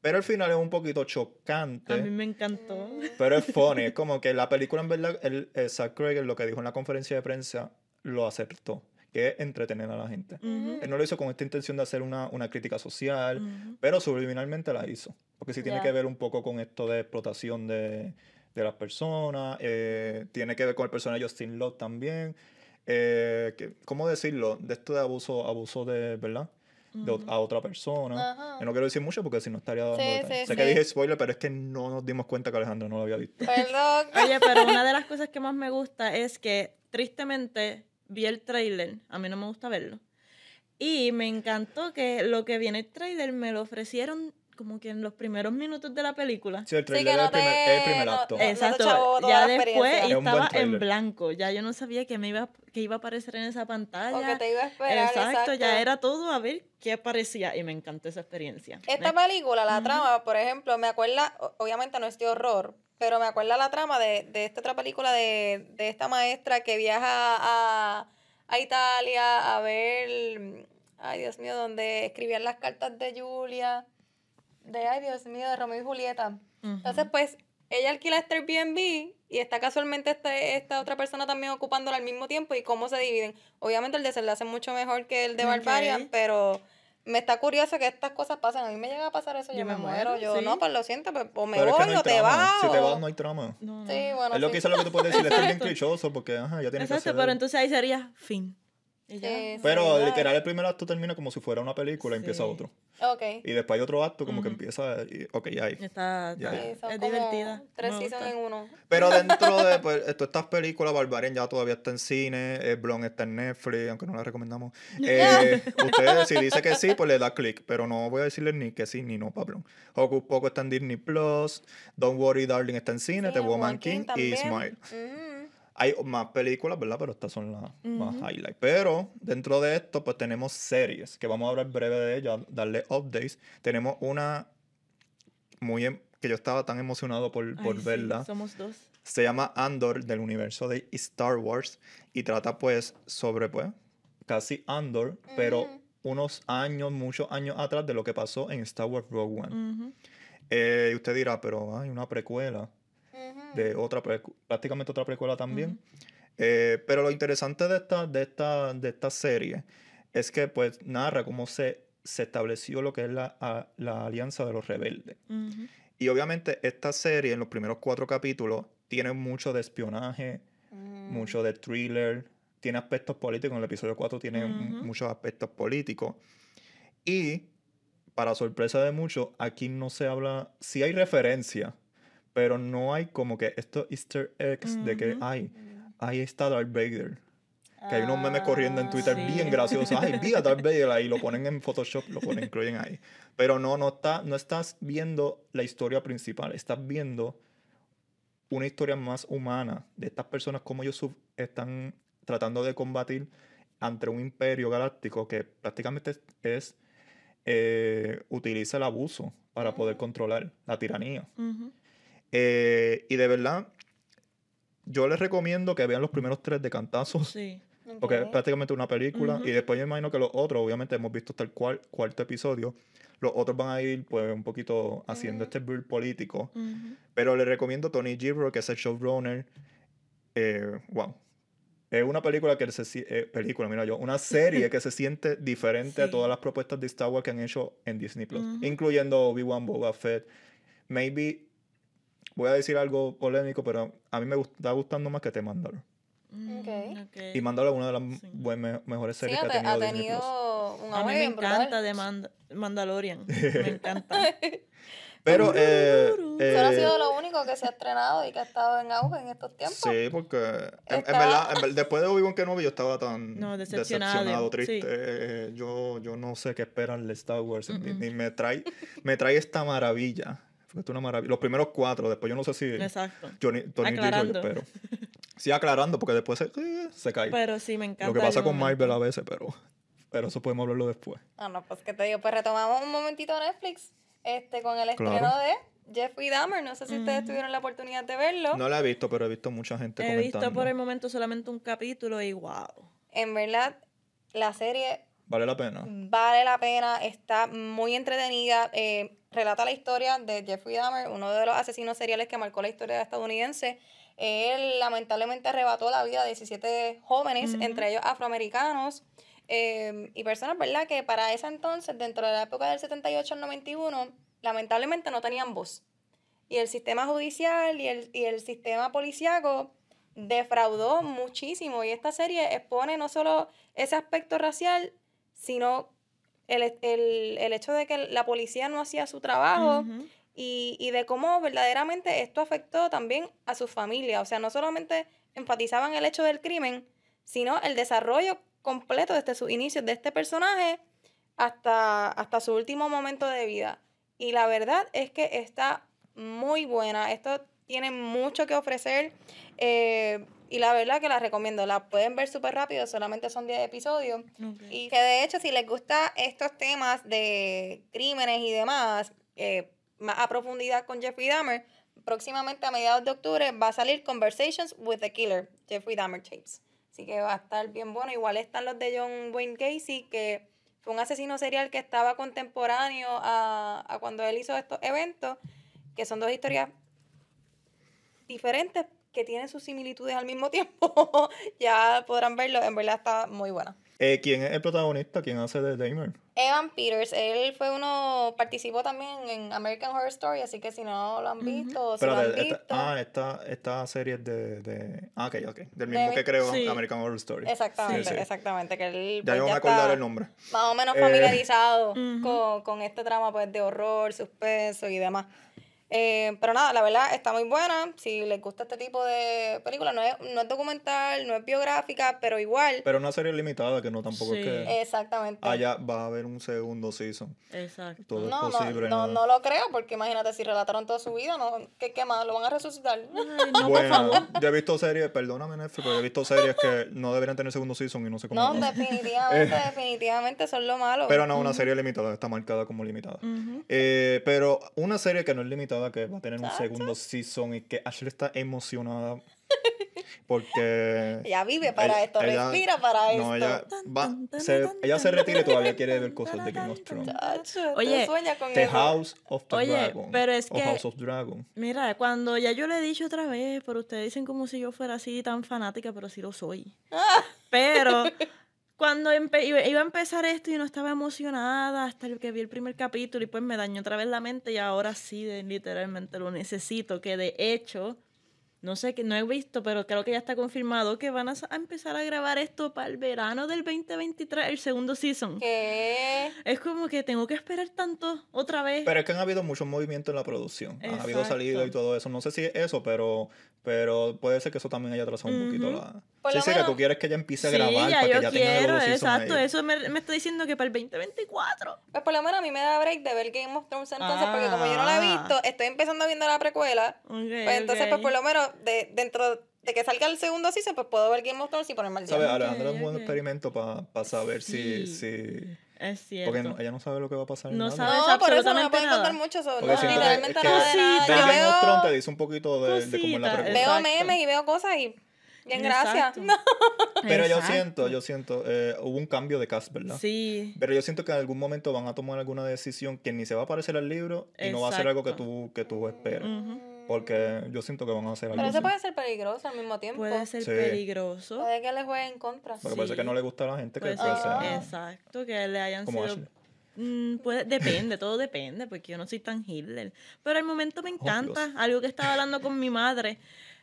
Pero al final es un poquito chocante. A mí me encantó. Pero es funny. Es como que la película, en verdad, el, el Zack Cregger, lo que dijo en la conferencia de prensa, lo acertó. Que es entretener a la gente. Uh-huh. Él no lo hizo con esta intención de hacer una, una crítica social, uh-huh. pero subliminalmente la hizo. Porque sí tiene yeah. que ver un poco con esto de explotación de, de las personas, eh, tiene que ver con el personaje Justin Long también. Eh, que, ¿Cómo decirlo? De esto de abuso, abuso de, ¿verdad? De, uh-huh. a otra persona. Uh-huh. Yo no quiero decir mucho porque si no estaría dando sí, detalles. Sí, sé sí. que dije spoiler, pero es que no nos dimos cuenta que Alejandro no lo había visto. Perdón. Oye, pero una de las cosas que más me gusta es que, tristemente, vi el tráiler, a mí no me gusta verlo, y me encantó que lo que viene el tráiler me lo ofrecieron como que en los primeros minutos de la película. Sí, el tráiler sí, no es te... el primer acto. No, no, exacto, no te ya después estaba en blanco, ya yo no sabía que, me iba, que iba a aparecer en esa pantalla. O que te iba a esperar, exacto, exacto, ya era todo a ver qué aparecía, y me encantó esa experiencia. Esta ¿no? película, la uh-huh. trama, por ejemplo, me acuerda, obviamente no es de horror, pero me acuerda la trama de, de esta otra película de, de esta maestra que viaja a, a Italia a ver, ay Dios mío, donde escribían las cartas de Julia, de ay Dios mío, de Romeo y Julieta. Uh-huh. Entonces pues ella alquila este Airbnb y está casualmente esta, esta otra persona también ocupándola al mismo tiempo, y cómo se dividen. Obviamente el desenlace es mucho mejor que el de okay. Barbarian, pero... me está curioso que estas cosas pasan. A mí me llega a pasar eso, yo, yo me muero. muero yo, ¿sí? No, pues lo siento, pues, o me pero voy es que no o te vas. Si te vas, no hay trama. No. Sí, bueno, es lo sí. que hizo lo que tú puedes decir. Es bien clichoso porque ajá, ya tienes que hacer... Exacto, pero entonces ahí sería fin. Sí, sí, pero sí, literal, el primer acto termina como si fuera una película y sí. empieza otro. Okay. Y después hay otro acto como uh-huh. que empieza... Y, ok, ya hay. Está, ya sí, hay. Son es divertida. Tres seasons en uno. Pero dentro de pues, esto, estas películas, Barbarian ya todavía está en cine, Blonde está en Netflix, aunque no la recomendamos. Eh, ustedes, si dice que sí, pues le da click, pero no voy a decirles ni que sí ni no para Blonde. Hocus Pocus está en Disney Plus, Don't Worry Darling está en cine, sí, The Woman King, King y Smile. Uh-huh. Hay más películas, ¿verdad? Pero estas son las uh-huh. más highlights. Pero dentro de esto, pues tenemos series, que vamos a hablar breve de ellas, darle updates. Tenemos una muy em- que yo estaba tan emocionado por, Ay, por sí, verla. Somos dos. Se llama Andor, del universo de Star Wars, y trata pues sobre pues casi Andor, uh-huh. pero unos años, muchos años atrás de lo que pasó en Star Wars Rogue One. Uh-huh. Eh, y usted dirá, pero hay una precuela. De otra precu- prácticamente otra precuela también. Uh-huh. Eh, pero lo interesante de esta, de, esta, de esta serie es que pues narra cómo se, se estableció lo que es la, a, la alianza de los rebeldes. Uh-huh. Y obviamente esta serie en los primeros cuatro capítulos tiene mucho de espionaje, uh-huh. mucho de thriller, tiene aspectos políticos. En el episodio cuatro tiene uh-huh. m- muchos aspectos políticos. Y para sorpresa de muchos, aquí no se habla... Sí hay referencia, pero no hay como que estos easter eggs uh-huh. de que, ay, ahí está Darth Vader. Ah, que hay unos memes corriendo en Twitter sí. bien graciosos. Ay, vi a Darth Vader ahí, lo ponen en Photoshop, lo ponen, incluyen ahí. Pero no, no, está, no estás viendo la historia principal, estás viendo una historia más humana de estas personas, cómo ellos sub- están tratando de combatir ante un imperio galáctico que prácticamente es, eh, utiliza el abuso para poder controlar la tiranía. Uh-huh. Eh, y de verdad, yo les recomiendo que vean los primeros tres de cantazos. Sí. Okay. Porque es prácticamente una película. Uh-huh. Y después yo imagino que los otros, obviamente hemos visto hasta el cual, cuarto episodio. Los otros van a ir pues un poquito haciendo uh-huh. este build político. Uh-huh. Pero les recomiendo Tony Gilroy, que es el showrunner. Eh, wow. Es una película que se... Eh, película, mira yo. Una serie que se siente diferente sí. a todas las propuestas de Star Wars que han hecho en Disney Plus. Uh-huh. Incluyendo Obi-Wan, Boba Fett. Maybe... Voy a decir algo polémico, pero a mí me gust- está gustando más que The Mandalor. Okay. Okay. Y Mandalor es una de las sí. buen, me- mejores series sí, que ha tenido, ha tenido Disney Plus. Un a mí me encanta The Mand- Mandalorian. Me encanta. Pero eh, eh, eso ha sido lo único que se ha estrenado y que ha estado en auge en estos tiempos. Sí, porque en, en verdad, en, después de Obi-Wan Kenobi yo estaba tan no, decepcionado, decepcionado, triste. Sí. Eh, yo, yo no sé qué esperan de Star Wars. Mm-mm. Y, y me, trae, me trae esta maravilla. Esto es una maravilla. Los primeros cuatro, después yo no sé si... Exacto. Johnny, Tony aclarando. Gilroy, pero... Sí, aclarando, porque después se, eh, se cae. Pero sí, me encanta. Lo que pasa con Marvel a veces, pero... Pero eso podemos hablarlo después. Ah, no, pues, ¿qué te digo? Pues retomamos un momentito Netflix este, con el estreno claro. de Jeffrey Dahmer. No sé si mm. ustedes tuvieron la oportunidad de verlo. No la he visto, pero he visto mucha gente he comentando. He visto por el momento solamente un capítulo y wow. En verdad, la serie... Vale la pena. Vale la pena, está muy entretenida. Eh, relata la historia de Jeffrey Dahmer, uno de los asesinos seriales que marcó la historia estadounidense. Él lamentablemente arrebató la vida de diecisiete jóvenes, uh-huh. entre ellos afroamericanos, eh, y personas, ¿verdad?, que para ese entonces, dentro de la época del setenta y ocho al noventa y uno, lamentablemente no tenían voz. Y el sistema judicial y el, y el sistema policiaco defraudó muchísimo. Y esta serie expone no solo ese aspecto racial, sino el, el, el hecho de que la policía no hacía su trabajo, uh-huh. y, y de cómo verdaderamente esto afectó también a su familia. O sea, no solamente enfatizaban el hecho del crimen, sino el desarrollo completo desde sus inicios de este personaje hasta, hasta su último momento de vida. Y la verdad es que está muy buena. Esto tiene mucho que ofrecer, eh, y la verdad que la recomiendo. La pueden ver súper rápido, solamente son diez episodios. Okay. Y que de hecho, si les gusta estos temas de crímenes y demás, eh, más a profundidad con Jeffrey Dahmer, próximamente a mediados de octubre va a salir Conversations with the Killer, Jeffrey Dahmer Tapes. Así que va a estar bien bueno. Igual están los de John Wayne Gacy, que fue un asesino serial que estaba contemporáneo a, a cuando él hizo estos eventos, que son dos historias diferentes que tienen sus similitudes al mismo tiempo. Ya podrán verlo, en verdad está muy buena. Eh, ¿Quién es el protagonista? ¿Quién hace de Dahmer? Evan Peters, él fue uno, participó también en American Horror Story, así que si no lo han visto, uh-huh. si pero lo han esta, visto... Ah, esta, esta serie es de, de... Ah, ok, ok, del mismo de, que creo sí. American Horror Story. Exactamente, sí, sí. exactamente. Que él, ya yo pues, me acordar el nombre. Más o menos familiarizado eh. con, con este trama pues, de horror, suspenso y demás. Eh, pero nada, la verdad está muy buena. Si les gusta este tipo de película, no es, no es documental, no es biográfica, pero igual. Pero una serie limitada, que no tampoco sí. es que. Exactamente. Allá va a haber un segundo season. Exacto. Todo no, es posible, no, no, no lo creo, porque imagínate, si relataron toda su vida, no, ¿qué, qué más? ¿Lo van a resucitar? Ay, no, bueno, yo he visto series, perdóname Netflix, pero he visto series que no deberían tener segundo season y no sé cómo. No, definitivamente, definitivamente son lo malo. Pero no, una uh-huh. serie limitada, está marcada como limitada. Uh-huh. Eh, pero una serie que no es limitada, que va a tener un segundo season y que Ashley está emocionada porque ella vive para ella, esto, ella, respira para no, esto. Ella, va, se, ella se retira y todavía quiere ver cosas de Game of Thrones. Oye, The House of the Oye, Dragon. Pero es que, House of Dragon. Mira, cuando ya yo le he dicho otra vez, pero ustedes dicen como si yo fuera así tan fanática, pero sí lo soy. Ah. Pero cuando empe- iba a empezar esto y no estaba emocionada hasta que vi el primer capítulo y pues me dañó otra vez la mente y ahora sí de, literalmente lo necesito, que de hecho, no sé, que no he visto, pero creo que ya está confirmado que van a, a empezar a grabar esto para el verano del veinte veintitrés, el segundo season. ¿Qué? Es como que tengo que esperar tanto otra vez. Pero es que han habido muchos movimientos en la producción. Exacto. Han habido salidas y todo eso. No sé si es eso, pero... pero puede ser que eso también haya atrasado uh-huh. un poquito la... Por sí, sí, menos... que tú quieres que ella empiece a grabar sí, ya para que yo ya tenga los dos. Exacto, eso me, me está diciendo que para el veinte veinticuatro. Pues por lo menos a mí me da break de ver Game of Thrones entonces, ah. porque como yo no la he visto, estoy empezando viendo la precuela. Okay, pues entonces, okay. pues por lo menos, de, dentro de que salga el segundo season, pues puedo ver Game of Thrones y ponerme al día. ¿Sabes? Alejandra okay, es un buen okay. experimento para pa saber sí. si... si... Es cierto. Porque no, ella no sabe lo que va a pasar. No nada. Sabes no, absolutamente nada. No, por eso no me pueden contar mucho sobre nada. Literalmente que, nada de nada. Yo veo... Game of Thrones te dice un poquito de, cosita, de cómo es la pregunta. Veo memes y veo cosas y... Bien, gracias. No. Pero exacto. yo siento, yo siento... Eh, hubo un cambio de cast, ¿verdad? Sí. Pero yo siento que en algún momento van a tomar alguna decisión que ni se va a parecer al libro y exacto. no va a ser algo que tú, que tú esperas. Uh-huh. Porque yo siento que van a hacer algo. Pero eso así. Puede ser peligroso al mismo tiempo. Puede ser sí. peligroso. Puede que le jueguen en contra. Porque sí. parece que no le gusta a la gente que puede sea. Exacto, que le hayan como sido. Mm, puede, depende, todo depende, porque yo no soy tan Hitler. Pero al momento me encanta. Oh, algo que estaba hablando con mi madre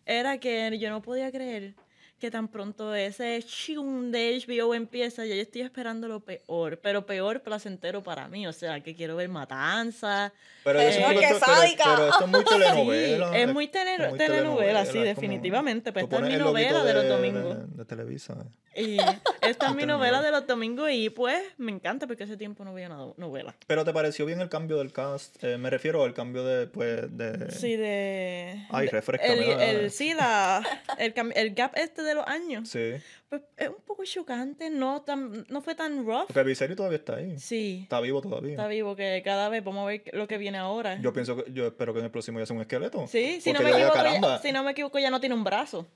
era que yo no podía creer que tan pronto ese chum de H B O empieza, ya yo estoy esperando lo peor, pero peor placentero para mí, o sea, que quiero ver matanzas. Pero, eh, pero, pero esto es muy telenovela. Sí, es muy tener, es muy telenovela, telenovela, sí, definitivamente. Pero esta es mi novela de, de los domingos. De, de, de Televisa. Y esta es mi novela de los domingos y pues me encanta porque hace tiempo no veía una novela. ¿Pero te pareció bien el cambio del cast? Eh, me refiero al cambio de, pues, de... Sí, de... Ay, refrescame. El, el, sí, la, el, el gap este de de los años. Sí. Pues es un poco chocante, no tan no fue tan rough. Porque Viserys todavía está ahí. Sí. Está vivo todavía. Está vivo, que cada vez vamos a ver lo que viene ahora. Yo pienso que yo espero que en el próximo ya sea un esqueleto. Sí, si no me equivoco, ya, si no me equivoco ya no tiene un brazo.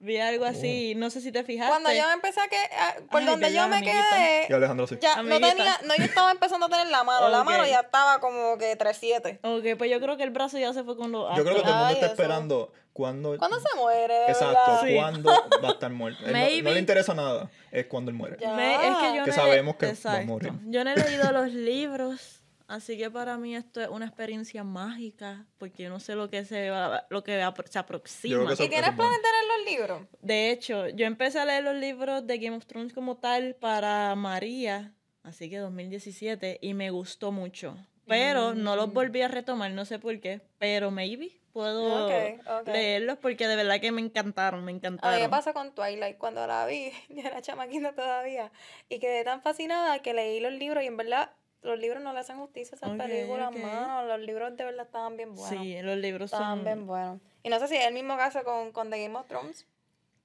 Vi algo así, oh. no sé si te fijaste. Cuando yo empecé a que... A, por Ay, donde yo me amiguita. quedé... Y Alejandro sí. Ya amiguita. no tenía... No, yo estaba empezando a tener la mano. Okay. La mano ya estaba como que tres siete. Ok, pues yo creo que el brazo ya se fue con los... Yo creo que todo el mundo Ay, está eso. esperando cuando... Cuando se muere, exacto, sí. cuando va a estar muerto. No, no le interesa nada. Es cuando él muere. Me, es que yo que no sabemos le... que exacto. va a morir. Yo no he leído los libros, así que para mí esto es una experiencia mágica, porque yo no sé lo que se va, lo que se aproxima. ¿Y tienes planes de leer los libros? De hecho, yo empecé a leer los libros de Game of Thrones como tal para María, así que dos mil diecisiete, y me gustó mucho. Pero mm. no los volví a retomar, no sé por qué, pero maybe puedo okay, okay. leerlos porque de verdad que me encantaron, me encantaron. A mí me pasa con Twilight, cuando la vi, yo era chamaquita todavía, y quedé tan fascinada que leí los libros y en verdad... Los libros no le hacen justicia a esas okay, películas, okay. mano. Los libros de verdad estaban bien buenos. Sí, los libros estaban son... bien buenos. Y no sé si es el mismo caso con, con The Game of Thrones.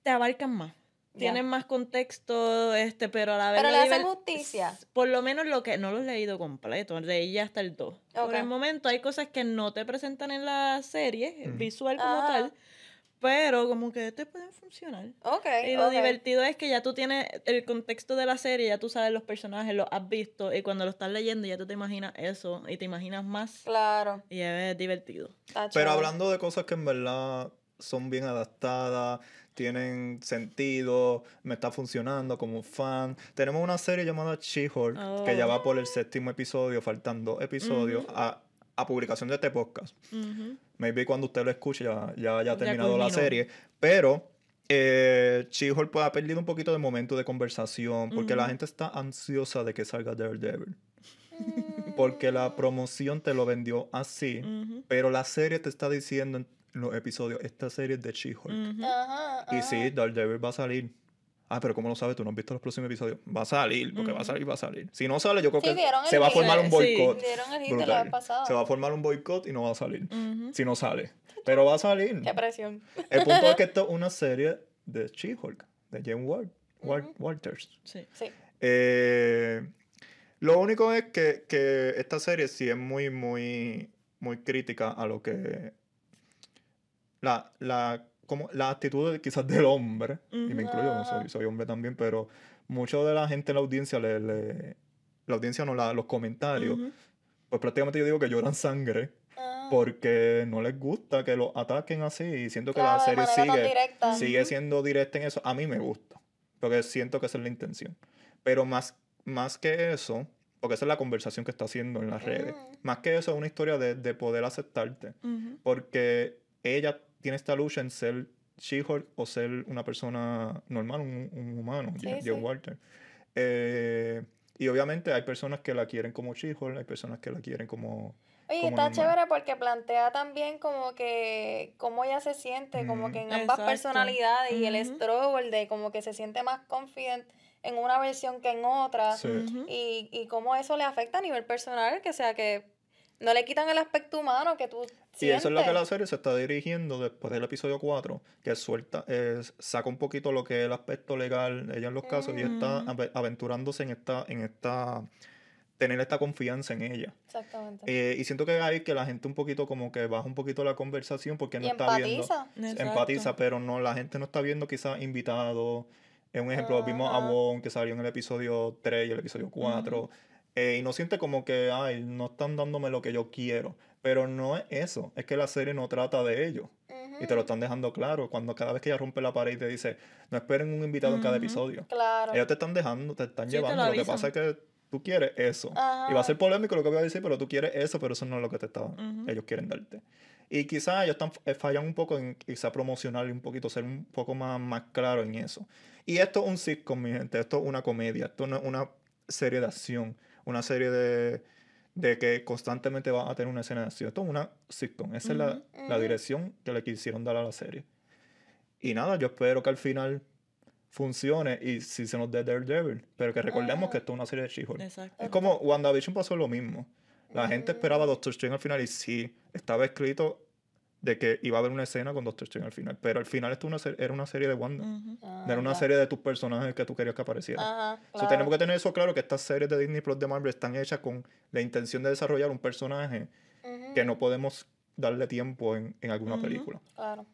Te abarcan más. Yeah. Tienen más contexto, este, pero a la vez... Pero le hacen nivel... justicia. Por lo menos lo que... No los he leído completo. Leí hasta el dos. Okay. Por el momento hay cosas que no te presentan en la serie, mm. visual como ah. tal, pero como que te pueden funcionar. Okay, y lo okay. divertido es que ya tú tienes el contexto de la serie, ya tú sabes los personajes, los has visto, y cuando lo estás leyendo ya tú te imaginas eso, y te imaginas más. Claro. Y es divertido. Está Pero chévere. Hablando de cosas que en verdad son bien adaptadas, tienen sentido, me está funcionando como fan. Tenemos una serie llamada She-Hulk, oh. que ya va por el séptimo episodio, faltan dos episodios, uh-huh. a, a publicación de este podcast. Uh-huh. Maybe cuando usted lo escuche ya, ya, ya ha terminado ya la serie. Pero eh, She-Hulk pues, ha perdido un poquito de momento de conversación porque uh-huh. la gente está ansiosa de que salga Daredevil. Uh-huh. Porque la promoción te lo vendió así, uh-huh. pero la serie te está diciendo en los episodios, esta serie es de She-Hulk. Uh-huh. Uh-huh. Y sí, Daredevil va a salir. Ah, pero ¿cómo lo sabes? ¿Tú no has visto los próximos episodios? Va a salir, porque mm. va a salir, va a salir. Si no sale, yo creo sí, que se va a formar un boicot. Sí, dieron el hit de la pasada. Se va a formar un boicot y no va a salir. Mm-hmm. Si no sale. Pero va a salir. Qué presión. El punto es que esto es una serie de She-Hulk, de Jane Ward, Ward, mm-hmm. Walters. Sí. sí. Eh, lo único es que, que esta serie sí es muy, muy, muy crítica a lo que... La... la como la actitud quizás del hombre, uh-huh. y me incluyo, no soy, soy hombre también, pero mucho de la gente en la audiencia, le, le, la audiencia no, la, los comentarios, uh-huh. pues prácticamente yo digo que lloran sangre uh-huh. porque no les gusta que los ataquen así y siento que claro, la serie sigue, sigue uh-huh. siendo directa en eso. A mí me gusta, porque siento que esa es la intención. Pero más, más que eso, porque esa es la conversación que está haciendo en las uh-huh. redes, más que eso es una historia de, de poder aceptarte, uh-huh. porque ella... tiene esta lucha en ser She-Hulk o ser una persona normal, un, un humano, sí, John sí. Walter. Eh, y obviamente hay personas que la quieren como She-Hulk, hay personas que la quieren como... Oye, como está normal. Chévere porque plantea también como que cómo ella se siente, mm. como que en ambas Exacto. personalidades mm-hmm. y el struggle de como que se siente más confident en una versión que en otra. Sí. Mm-hmm. Y, y cómo eso le afecta a nivel personal, que sea que... No le quitan el aspecto humano que tú sientes. Y eso es lo que la serie se está dirigiendo después del episodio cuatro, que suelta, eh, saca un poquito lo que es el aspecto legal, ella en los casos, mm. y está aventurándose en esta, en esta, tener esta confianza en ella. Exactamente. Eh, y siento que hay que la gente un poquito como que baja un poquito la conversación porque no y está empatiza. viendo. Exacto. Empatiza, pero no, la gente no está viendo quizás invitados. Es un ejemplo, uh-huh. vimos a Wong que salió en el episodio tres y el episodio cuatro. Uh-huh. Eh, y no siente como que, ay, no están dándome lo que yo quiero. Pero no es eso. Es que la serie no trata de ello. Uh-huh. Y te lo están dejando claro. Cuando cada vez que ella rompe la pared y te dice, no esperen un invitado uh-huh. en cada episodio. Claro. Ellos te están dejando, te están sí, llevando. Te lo, lo que pasa es que tú quieres eso. Uh-huh. Y va a ser polémico lo que voy a decir, pero tú quieres eso, pero eso no es lo que te está, uh-huh. ellos quieren darte. Y quizás ellos están, fallan un poco en quizá promocionar un poquito, ser un poco más, más claro en eso. Y esto es un sitcom, mi gente. Esto es una comedia. Esto no es una serie de acción. Una serie de, de que constantemente va a tener una escena de acción. Esto es una sitcom. Esa uh-huh, es la, uh-huh. la dirección que le quisieron dar a la serie. Y nada, yo espero que al final funcione y si se nos dé Daredevil. Pero que recordemos uh-huh. que esto es una serie de She-Hulk. Exacto. Es como WandaVision pasó lo mismo. La uh-huh. gente esperaba a Doctor Strange al final y sí, estaba escrito de que iba a haber una escena con Doctor Strange al final. Pero al final esto una ser- era una serie de Wanda. Uh-huh. Ah, era una claro. serie de tus personajes que tú querías que aparecieran. Ajá, claro. So, tenemos que tener eso claro, que estas series de Disney Plus de Marvel están hechas con la intención de desarrollar un personaje uh-huh. que no podemos darle tiempo en, en alguna uh-huh. película. Claro.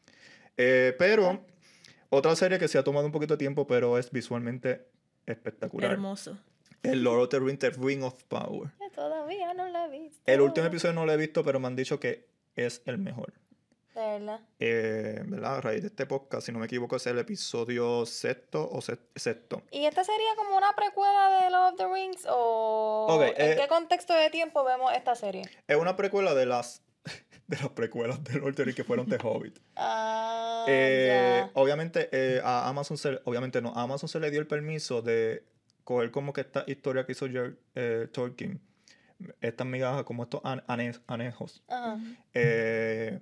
Eh, pero, uh-huh. Otra serie que se ha tomado un poquito de tiempo, pero es visualmente espectacular. Hermoso. El Lord of the Rings, The Ring of Power. Yo todavía no la he visto. El último episodio no lo he visto, pero me han dicho que es el mejor. De verdad. Eh, ¿verdad? A raíz de este podcast, si no me equivoco, es el episodio sexto o sexto. ¿Y esta sería como una precuela de Lord of the Rings? ¿O okay, en eh, qué contexto de tiempo vemos esta serie? Es una precuela de las... de las precuelas de Lord of the Rings que fueron The Hobbit. Ah, eh, yeah. Obviamente, eh, a Amazon se, obviamente no, a Amazon se le dio el permiso de coger como que esta historia que hizo George, eh, Tolkien, estas migajas, como estos an- anej- anejos, uh-huh. eh,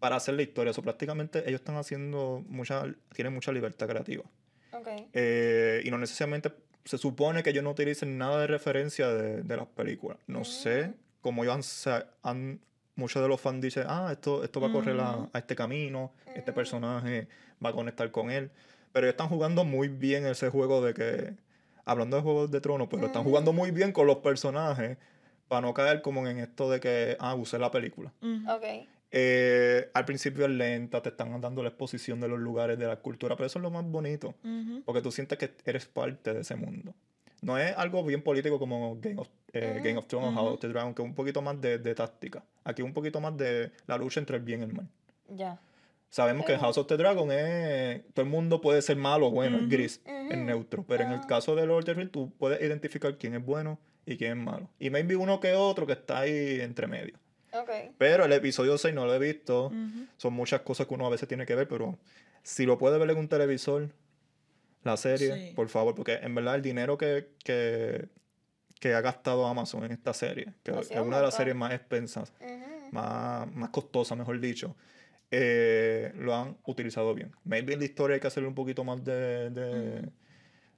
para hacer la historia. So, prácticamente ellos están haciendo mucha, tienen mucha libertad creativa. Okay. Eh, y no necesariamente, se supone que ellos no utilicen nada de referencia de, de las películas. No uh-huh. sé cómo ellos han... Se, han muchos de los fans dicen, ah, esto, esto va a correr a, a este camino, este personaje va a conectar con él. Pero ellos están jugando muy bien ese juego de que, hablando de Juegos de Tronos, pero están jugando muy bien con los personajes para no caer como en esto de que, ah, usé la película. Okay. Eh, al principio es lenta, te están dando la exposición de los lugares, de la cultura, pero eso es lo más bonito, uh-huh. porque tú sientes que eres parte de ese mundo. No es algo bien político como Game of, eh, uh-huh. Game of Thrones o House of the Dragon, que es un poquito más de, de táctica. Aquí es un poquito más de la lucha entre el bien y el mal. Ya. Yeah. Sabemos okay. que House of the Dragon es... Todo el mundo puede ser malo o bueno, uh-huh. es gris, uh-huh. es neutro. Pero uh-huh. en el caso de Lord of the Rings, tú puedes identificar quién es bueno y quién es malo. Y maybe uno que otro que está ahí entre medio. Okay. Pero el episodio seis no lo he visto. Uh-huh. Son muchas cosas que uno a veces tiene que ver, pero si lo puede ver en un televisor... la serie, sí. por favor, porque en verdad el dinero que, que, que ha gastado Amazon en esta serie, que es una de las series más expensas, uh-huh. más, más costosas, mejor dicho, eh, lo han utilizado bien. Maybe en la historia hay que hacerle un poquito más de, de, uh-huh.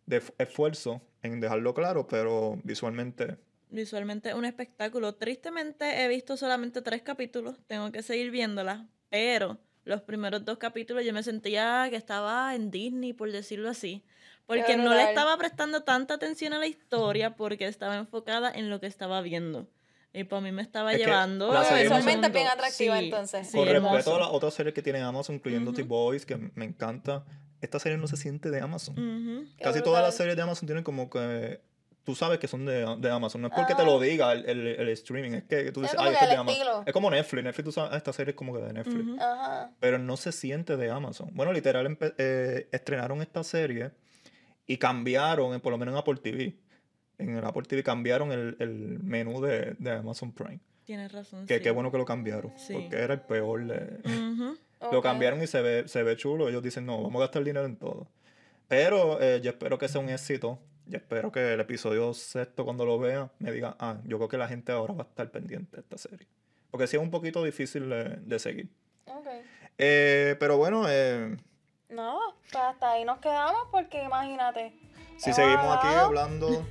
de esfuerzo en dejarlo claro, pero visualmente... Visualmente es un espectáculo. Tristemente he visto solamente tres capítulos, tengo que seguir viéndola, pero... Los primeros dos capítulos yo me sentía que estaba en Disney, por decirlo así. Porque no le estaba prestando tanta atención a la historia porque estaba enfocada en lo que estaba viendo. Y para mí me estaba es llevando... Visualmente es bien atractiva, sí, entonces. Sí, con respeto a las otras series que tiene Amazon, incluyendo uh-huh. The Boys, que me encanta. Esta serie no se siente de Amazon. Uh-huh. Casi todas las series de Amazon tienen como que... Tú sabes que son de, de Amazon. No es porque ah. te lo diga el, el, el streaming. Es que tú dices, ah, esto es de Amazon. Es como Netflix. Netflix, tú sabes, esta serie es como que de Netflix. Uh-huh. Uh-huh. Pero no se siente de Amazon. Bueno, literal, empe- eh, estrenaron esta serie y cambiaron, por lo menos en Apple T V. En el Apple T V cambiaron el, el menú de, de Amazon Prime. Tienes razón, que, sí. Qué bueno que lo cambiaron. Sí. Porque era el peor. De... Uh-huh. Okay. Lo cambiaron y se ve, se ve chulo. Ellos dicen, no, vamos a gastar dinero en todo. Pero eh, yo espero que sea un éxito. Yo espero que el episodio sexto, cuando lo vea, me diga, ah, yo creo que la gente ahora va a estar pendiente de esta serie. Porque sí es un poquito difícil de, de seguir. Ok. Eh, pero bueno... Eh, no, pues hasta ahí nos quedamos porque imagínate. Si seguimos ah. aquí hablando...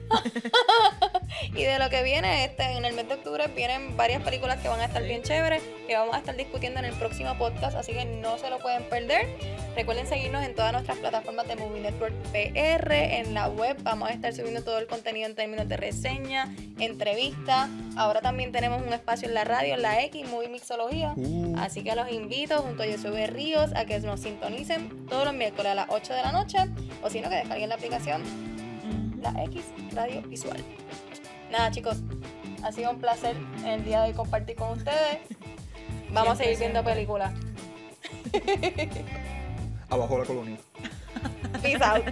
Y de lo que viene, este, en el mes de octubre vienen varias películas que van a estar bien chéveres, que vamos a estar discutiendo en el próximo podcast, así que no se lo pueden perder. Recuerden seguirnos en todas nuestras plataformas de Movie Network P R, en la web vamos a estar subiendo todo el contenido en términos de reseña, entrevistas. Ahora también tenemos un espacio en la radio, en la X, Movie Mixología, uh. así que los invito junto a Josué Ríos a que nos sintonicen todos los miércoles a las ocho de la noche, o si no, que descarguen la aplicación la X Radio Visual. Nada, chicos, ha sido un placer el día de hoy compartir con ustedes. Vamos siempre, a seguir viendo películas. Abajo la colonia. Peace out.